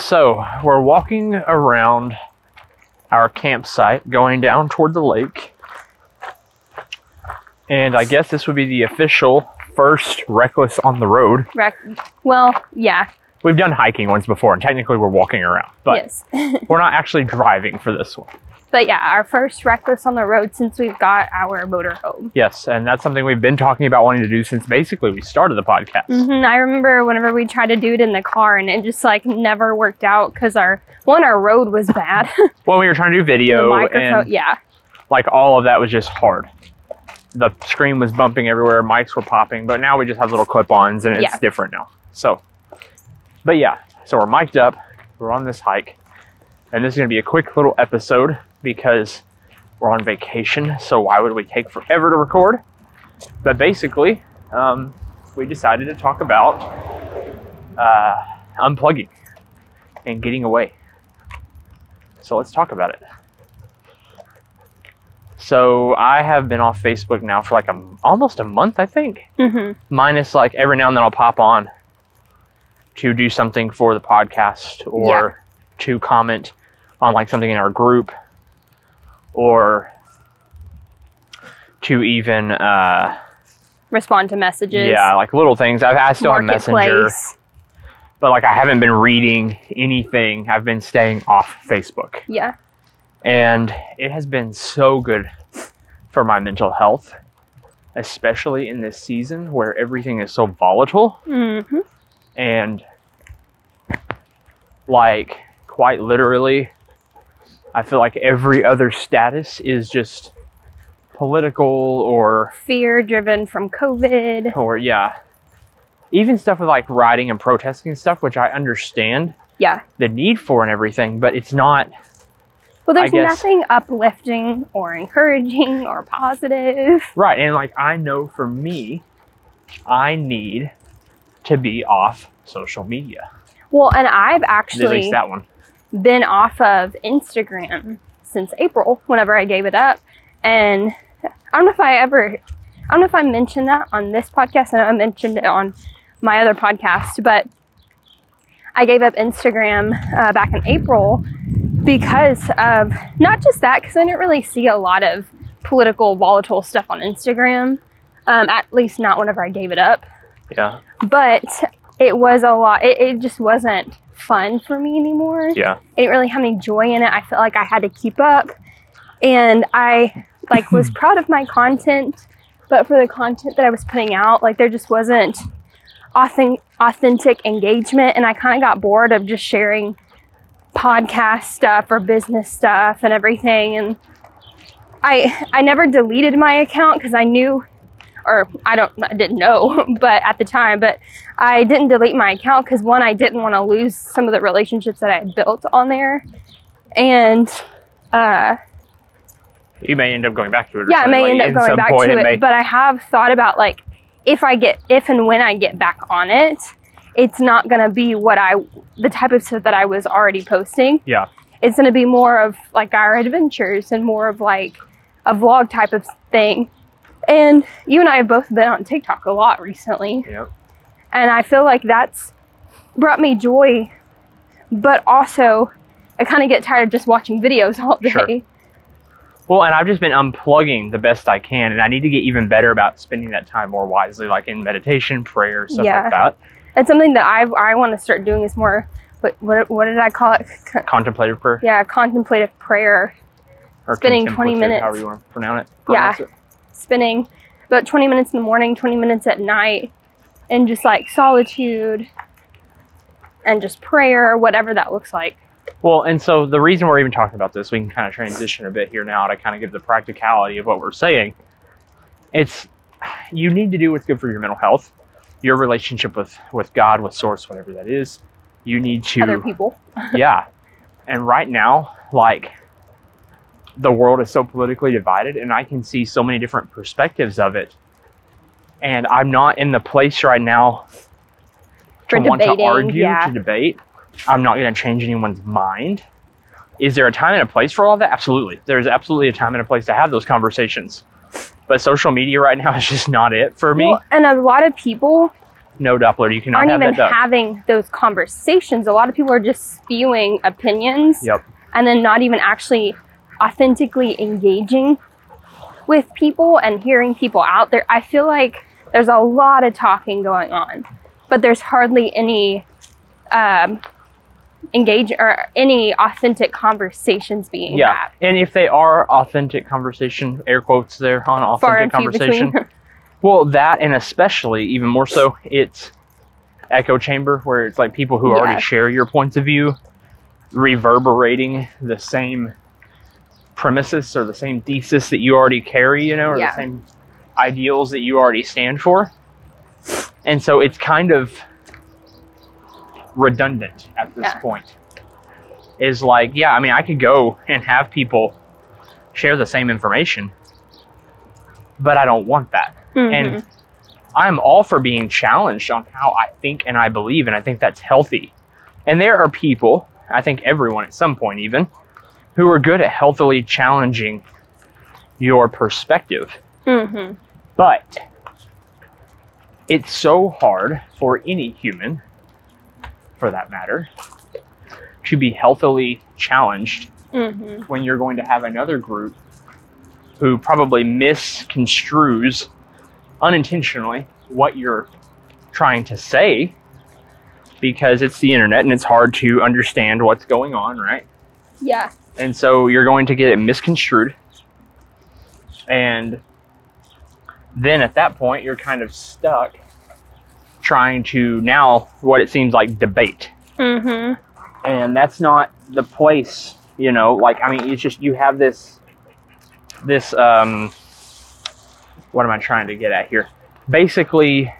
So we're walking around our campsite, going down toward the lake. And I guess this would be the official first Reckless on the Road. Well, yeah. We've done hiking ones before, and technically we're walking around. But yes. We're not actually driving for this one. But yeah, our first Reckless on the Road since we've got our motorhome. Yes, and that's something we've been talking about wanting to do since basically we started the podcast. Mm-hmm. I remember whenever we tried to do it in the car and it just like never worked out because our road was bad. Well, we were trying to do video and yeah, like all of that was just hard. The screen was bumping everywhere, mics were popping, but now we just have little clip-ons and it's different now. So, but yeah, so we're mic'd up, we're on this hike, and this is going to be a quick little episode. Because we're on vacation, so why would we take forever to record? But basically, we decided to talk about unplugging and getting away. So let's talk about it. So I have been off Facebook now for like almost a month, I think. Mm-hmm. Minus like every now and then I'll pop on to do something for the podcast or to comment on like something in our group. Or to even respond to messages. Yeah, like little things. I still have Messenger. But like I haven't been reading anything. I've been staying off Facebook. Yeah. And it has been so good for my mental health. Especially in this season where everything is so volatile. Mm-hmm. And like quite literally, I feel like every other status is just political or fear driven from COVID. Or yeah. Even stuff with like rioting and protesting and stuff, which I understand the need for and everything, but it's not. Well, there's nothing uplifting or encouraging or positive. Right. And like I know for me, I need to be off social media. Well, and I've actually at least that one. Been off of Instagram since April whenever I gave it up. And I don't know if I mentioned that on this podcast. I mentioned it on my other podcast, but I gave up Instagram back in April because of not just that, because I didn't really see a lot of political volatile stuff on Instagram, at least not whenever I gave it up. Yeah. But it was a lot. It just wasn't fun for me anymore. Yeah. I didn't really have any joy in it. I felt like I had to keep up. And I like was proud of my content, but for the content that I was putting out, like there just wasn't authentic engagement. And I kind of got bored of just sharing podcast stuff or business stuff and everything. And I never deleted my account because I knew, or I didn't know, but at the time, but I didn't delete my account because one, I didn't want to lose some of the relationships that I had built on there. And, you may end up going back to it. Yeah, I may end up going back to it, but I have thought about like, if and when I get back on it, it's not going to be the type of stuff that I was already posting. Yeah. It's going to be more of like our adventures and more of like a vlog type of thing. And you and I have both been on TikTok a lot recently. Yep. And I feel like that's brought me joy, but also I kind of get tired of just watching videos all day. Sure. Well, and I've just been unplugging the best I can, and I need to get even better about spending that time more wisely, like in meditation, prayer, stuff like that. And something that I want to start doing is more, what did I call it? Contemplative prayer. Yeah, contemplative prayer. Or spending 20 minutes. However you want to pronounce it. Spending about 20 minutes in the morning, 20 minutes at night, and just like solitude and just prayer, whatever that looks like. Well, and so the reason we're even talking about this, we can kind of transition a bit here now to kind of give the practicality of what we're saying. It's, you need to do what's good for your mental health, your relationship with God, with source, whatever that is. You need to other people. Yeah. And right now, like, the world is so politically divided, and I can see so many different perspectives of it. And I'm not in the place right now to want to argue, to debate. I'm not going to change anyone's mind. Is there a time and a place for all that? Absolutely. There's absolutely a time and a place to have those conversations. But social media right now is just not it for me. Well, and a lot of people no Doppler. You cannot have that duck. Aren't even having those conversations. A lot of people are just spewing opinions, yep, and then not even actually authentically engaging with people and hearing people out there. I feel like there's a lot of talking going on, but there's hardly any engage or any authentic conversations being had. And if they are authentic conversation, air quotes there on authentic conversation. Well, that, and especially even more so, it's echo chamber, where it's like people who already share your points of view reverberating the same premises or the same thesis that you already carry, you know, or the same ideals that you already stand for. And so it's kind of redundant at this point. Is like, yeah, I mean, I could go and have people share the same information, but I don't want that. Mm-hmm. And I'm all for being challenged on how I think and I believe, and I think that's healthy. And there are people, I think everyone at some point even, who are good at healthily challenging your perspective. Mm-hmm. But it's so hard for any human, for that matter, to be healthily challenged when you're going to have another group who probably misconstrues unintentionally what you're trying to say, because it's the internet and it's hard to understand what's going on, right? Yeah. And so you're going to get it misconstrued. And then at that point, you're kind of stuck trying to now what it seems like debate. Mm-hmm. And that's not the place, you know, like, I mean, it's just, you have this, what am I trying to get at here? Basically,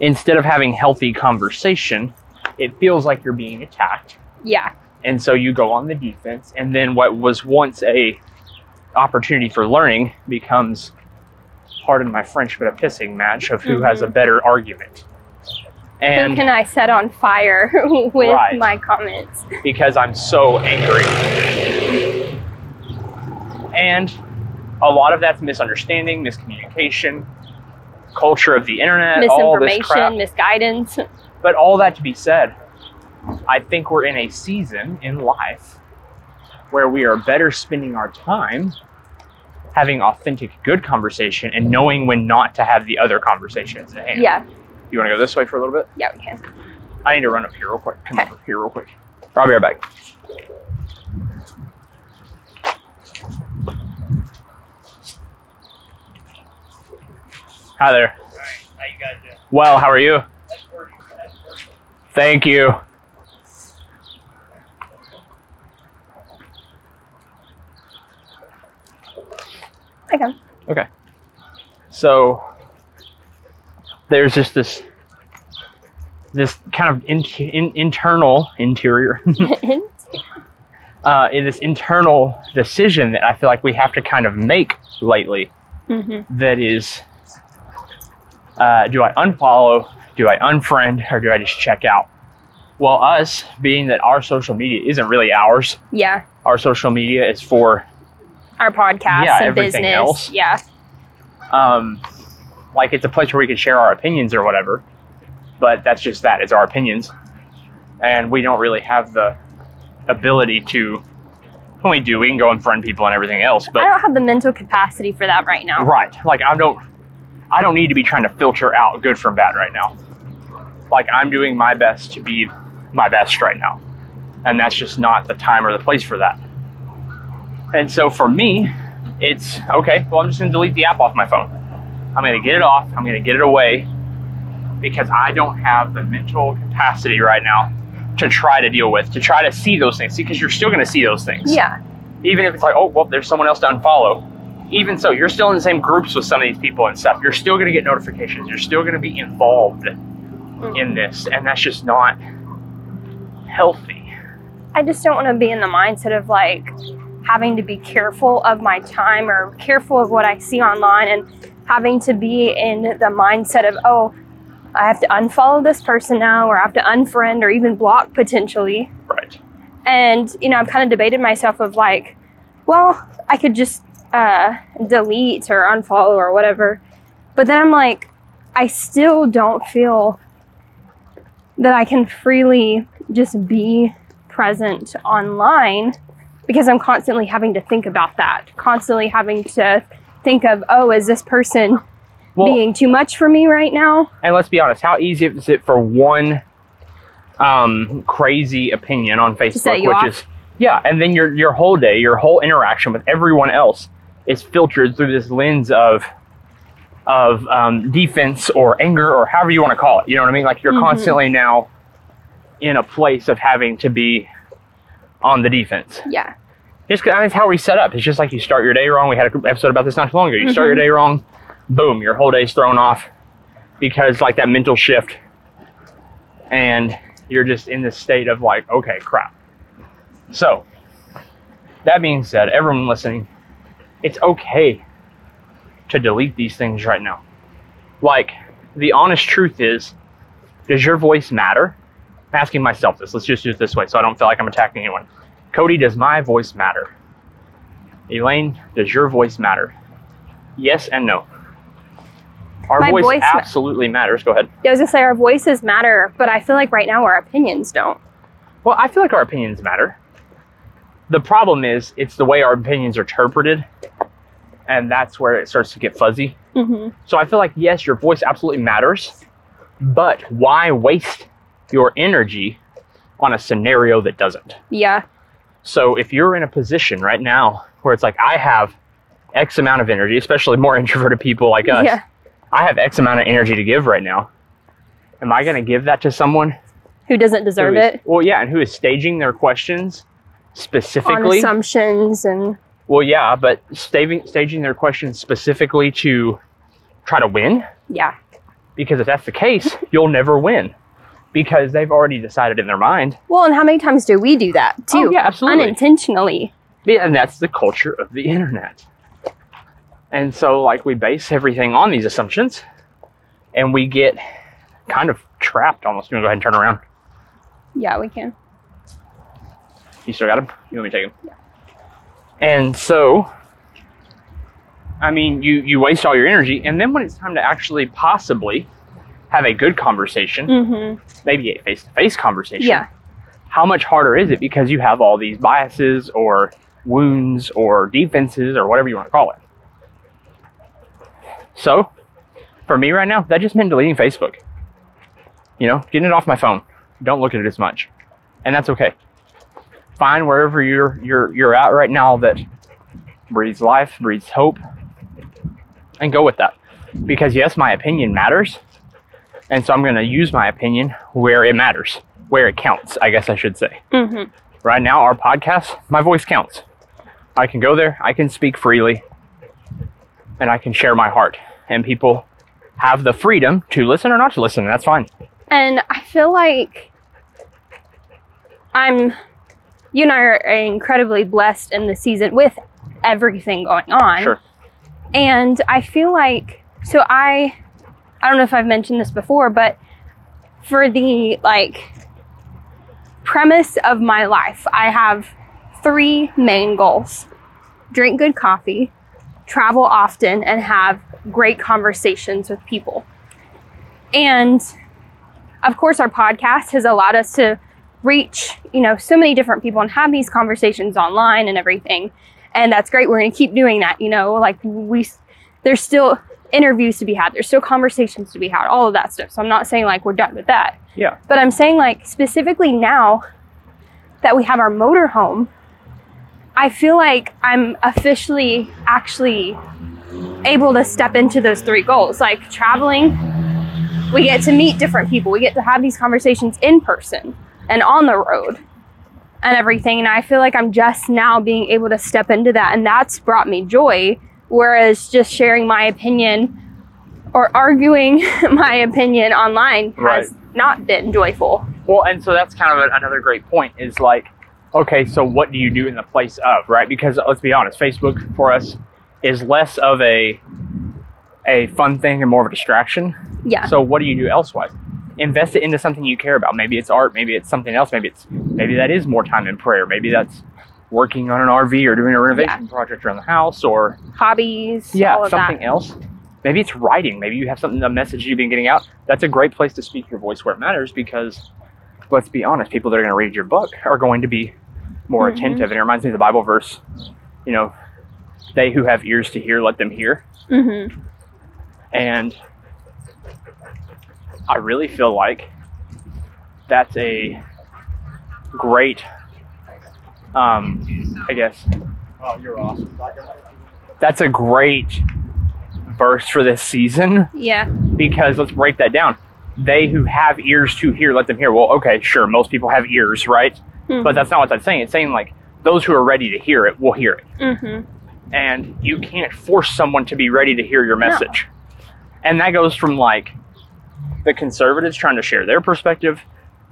instead of having healthy conversation, it feels like you're being attacked. Yeah. And so you go on the defense, and then what was once a opportunity for learning becomes, pardon my French, but a pissing match of who has a better argument. And who can I set on fire with my comments? Because I'm so angry. And a lot of that's misunderstanding, miscommunication, culture of the internet, all this crap. Misguidance. But all that to be said, I think we're in a season in life where we are better spending our time having authentic, good conversation and knowing when not to have the other conversations at hand. Yeah. You want to go this way for a little bit? Yeah, we can. I need to run up here real quick. Come over here real quick. I'll be right back. Hi there. All right. How you guys doing? Well, how are you? That's working. Thank you. I can. Okay. So there's just this kind of interior, this internal decision that I feel like we have to kind of make lately. Mm-hmm. That is, do I unfollow, do I unfriend, or do I just check out? Well, us, being that our social media isn't really ours. Yeah. Our social media is for our podcasts and everything business. Else. Yeah. Like, it's a place where we can share our opinions or whatever, but that's just that. It's our opinions. And we don't really have the ability to, when we do, we can go unfriend people and everything else. But I don't have the mental capacity for that right now. Right. Like, I don't need to be trying to filter out good from bad right now. Like, I'm doing my best to be my best right now. And that's just not the time or the place for that. And so for me, it's, okay, well, I'm just going to delete the app off my phone. I'm going to get it off. I'm going to get it away, because I don't have the mental capacity right now to try to deal with, to try to see those things. See, because you're still going to see those things. Yeah. Even if it's like, oh, well, there's someone else to unfollow. Even so, you're still in the same groups with some of these people and stuff. You're still going to get notifications. You're still going to be involved in this. And that's just not healthy. I just don't want to be in the mindset of like having to be careful of my time or careful of what I see online, and having to be in the mindset of, oh, I have to unfollow this person now, or I have to unfriend or even block potentially. Right. And, you know, I've kind of debated myself of like, well, I could just delete or unfollow or whatever. But then I'm like, I still don't feel that I can freely just be present online because I'm constantly having to think about that, constantly having to think of, oh, is this person being too much for me right now? And let's be honest, how easy is it for one crazy opinion on Facebook, which off? Is, yeah, and then your whole day, your whole interaction with everyone else is filtered through this lens of defense or anger or however you want to call it. You know what I mean? Like you're constantly now in a place of having to be on the defense. Yeah. It's how we set up. It's just like you start your day wrong. We had an episode about this not too long ago. You start your day wrong, boom, your whole day's thrown off because like that mental shift, and you're just in this state of like, okay, crap. So that being said, everyone listening, it's okay to delete these things right now. Like the honest truth is, does your voice matter? I'm asking myself this. Let's just do it this way so I don't feel like I'm attacking anyone. Cody, does my voice matter? Elaine, does your voice matter? Yes and no. Our voice absolutely matters. Go ahead. Yeah, I was going to say our voices matter, but I feel like right now our opinions don't. Well, I feel like our opinions matter. The problem is it's the way our opinions are interpreted, and that's where it starts to get fuzzy. So I feel like, yes, your voice absolutely matters, but why waste your energy on a scenario that doesn't? Yeah. So if you're in a position right now where it's like, I have X amount of energy, especially more introverted people like us. Yeah. I have X amount of energy to give right now. Am I going to give that to someone who doesn't deserve it? Well, yeah, and who is staging their questions specifically on assumptions and... Well, yeah, but staging their questions specifically to try to win? Yeah. Because if that's the case, you'll never win because they've already decided in their mind. Well, and how many times do we do that too? Oh, yeah, absolutely. Unintentionally. Yeah, and that's the culture of the internet. And so, like, we base everything on these assumptions, and we get kind of trapped almost. You want to go ahead and turn around? Yeah, we can. You still got him? You want me to take him? Yeah. And so, I mean, you waste all your energy, and then when it's time to actually possibly have a good conversation, maybe a face-to-face conversation, how much harder is it because you have all these biases or wounds or defenses or whatever you want to call it? So, for me right now, that just meant deleting Facebook. You know, getting it off my phone. Don't look at it as much. And that's okay. Find wherever you're at right now that breathes life, breathes hope, and go with that. Because yes, my opinion matters, and so I'm going to use my opinion where it matters, where it counts, I guess I should say. Right now, our podcast, my voice counts. I can go there, I can speak freely, and I can share my heart. And people have the freedom to listen or not to listen, and that's fine. And I feel like you and I are incredibly blessed in the season with everything going on. Sure. And I feel like, so I don't know if I've mentioned this before, but for the like premise of my life, I have three main goals: drink good coffee, travel often, and have great conversations with people. And of course, our podcast has allowed us to reach, you know, so many different people and have these conversations online and everything. And that's great. We're going to keep doing that. You know, like there's still interviews to be had. There's still conversations to be had, all of that stuff. So I'm not saying like we're done with that. Yeah. But I'm saying like specifically now that we have our motorhome, I feel like I'm officially actually able to step into those three goals. Like traveling, we get to meet different people. We get to have these conversations in person and on the road and everything. And I feel like I'm just now being able to step into that. And that's brought me joy. Whereas just sharing my opinion or arguing my opinion online has not been joyful. Well, and so that's kind of another great point is like, okay, so what do you do in the place of, right? Because let's be honest, Facebook for us is less of a fun thing and more of a distraction. Yeah. So what do you do elsewise? Invest it into something you care about. Maybe it's art, maybe it's something else, maybe that is more time in prayer, maybe that's working on an RV or doing a renovation project around the house or hobbies, all of something else. Maybe it's writing. Maybe you have something, a message you've been getting out. That's a great place to speak your voice where it matters, because let's be honest, people that are going to read your book are going to be more attentive. And it reminds me of the Bible verse, you know, they who have ears to hear, let them hear. And I really feel like that's a great, I guess, that's a great verse for this season. Yeah. Because let's break that down. They who have ears to hear, let them hear. Well, okay, sure. Most people have ears, right? But that's not what that's saying. It's saying like those who are ready to hear it will hear it. And you can't force someone to be ready to hear your message. No. And that goes from like the conservatives trying to share their perspective,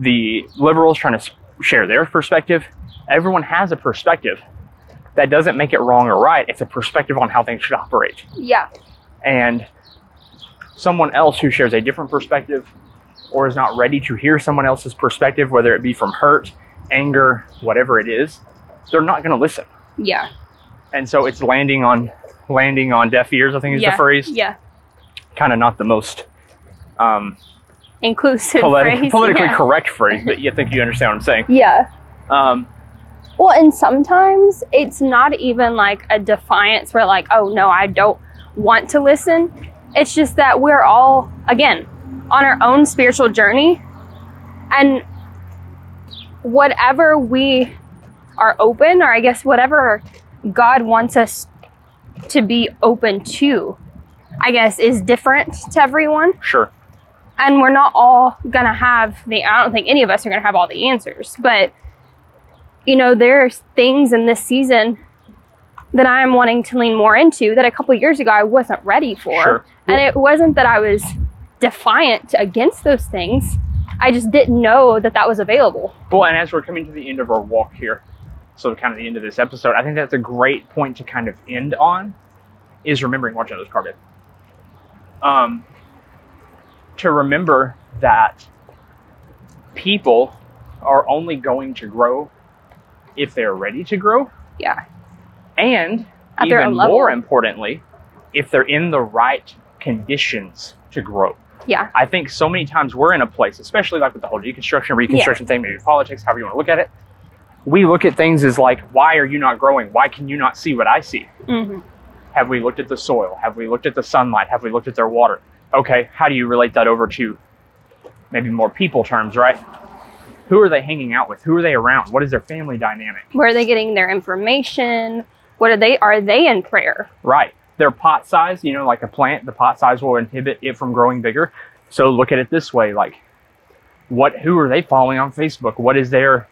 the liberals trying to share their perspective. Everyone has a perspective. That doesn't make it wrong or right. It's a perspective on how things should operate. Yeah. And someone else who shares a different perspective or is not ready to hear someone else's perspective, whether it be from hurt, anger, whatever it is, they're not going to listen. Yeah. And so it's landing on deaf ears, I think is the phrase. Yeah. Kind of not the most inclusive phrase. Politically correct phrase, but you think you understand what I'm saying. Yeah. Well, and sometimes it's not even like a defiance where like, oh no, I don't want to listen. It's just that we're all, again, on our own spiritual journey, and whatever we are open, or I guess whatever God wants us to be open to, I guess, is different to everyone. Sure. And we're not all going to have I don't think any of us are going to have all the answers, but you know, there's things in this season that I'm wanting to lean more into that a couple of years ago I wasn't ready for. Sure. And it wasn't that I was defiant against those things. I just didn't know that that was available. Well, and as we're coming to the end of our walk here, so kind of the end of this episode, I think that's a great point to kind of end on, is remembering, watch out this car, babe. To remember that people are only going to grow if they're ready to grow. Yeah. And even more importantly, if they're in the right conditions to grow. Yeah. I think so many times we're in a place, especially like with the whole deconstruction, reconstruction thing, maybe politics, however you want to look at it. We look at things as like, why are you not growing? Why can you not see what I see? Have we looked at the soil? Have we looked at the sunlight? Have we looked at their water? Okay, how do you relate that over to maybe more people terms, right? Who are they hanging out with? Who are they around? What is their family dynamic? Where are they getting their information? What are they in prayer? Right. Their pot size, you know, like a plant, the pot size will inhibit it from growing bigger. So look at it this way, like who are they following on Facebook? What is their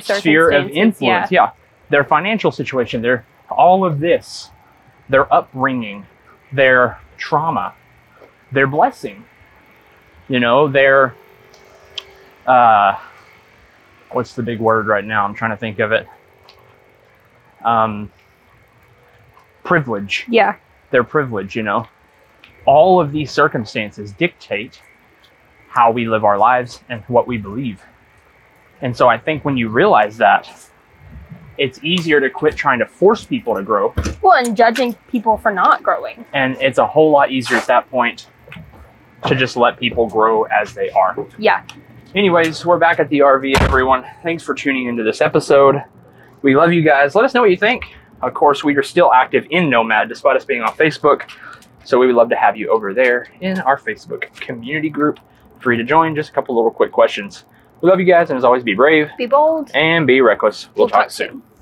sphere of influence? Yeah. Their financial situation, their all of this, their upbringing, their trauma, their blessing, you know, their what's the big word right now? I'm trying to think of it. Privilege. Yeah. Their privilege, you know. All of these circumstances dictate how we live our lives and what we believe. And so I think when you realize that, it's easier to quit trying to force people to grow. Well, and judging people for not growing. And it's a whole lot easier at that point to just let people grow as they are. Yeah. Anyways, we're back at the RV, everyone. Thanks for tuning into this episode. We love you guys. Let us know what you think. Of course, we are still active in Nomad, despite us being on Facebook. So we would love to have you over there in our Facebook community group. Free to join. Just a couple little quick questions. We love you guys, and as always, be brave, be bold, and be reckless. We'll talk soon.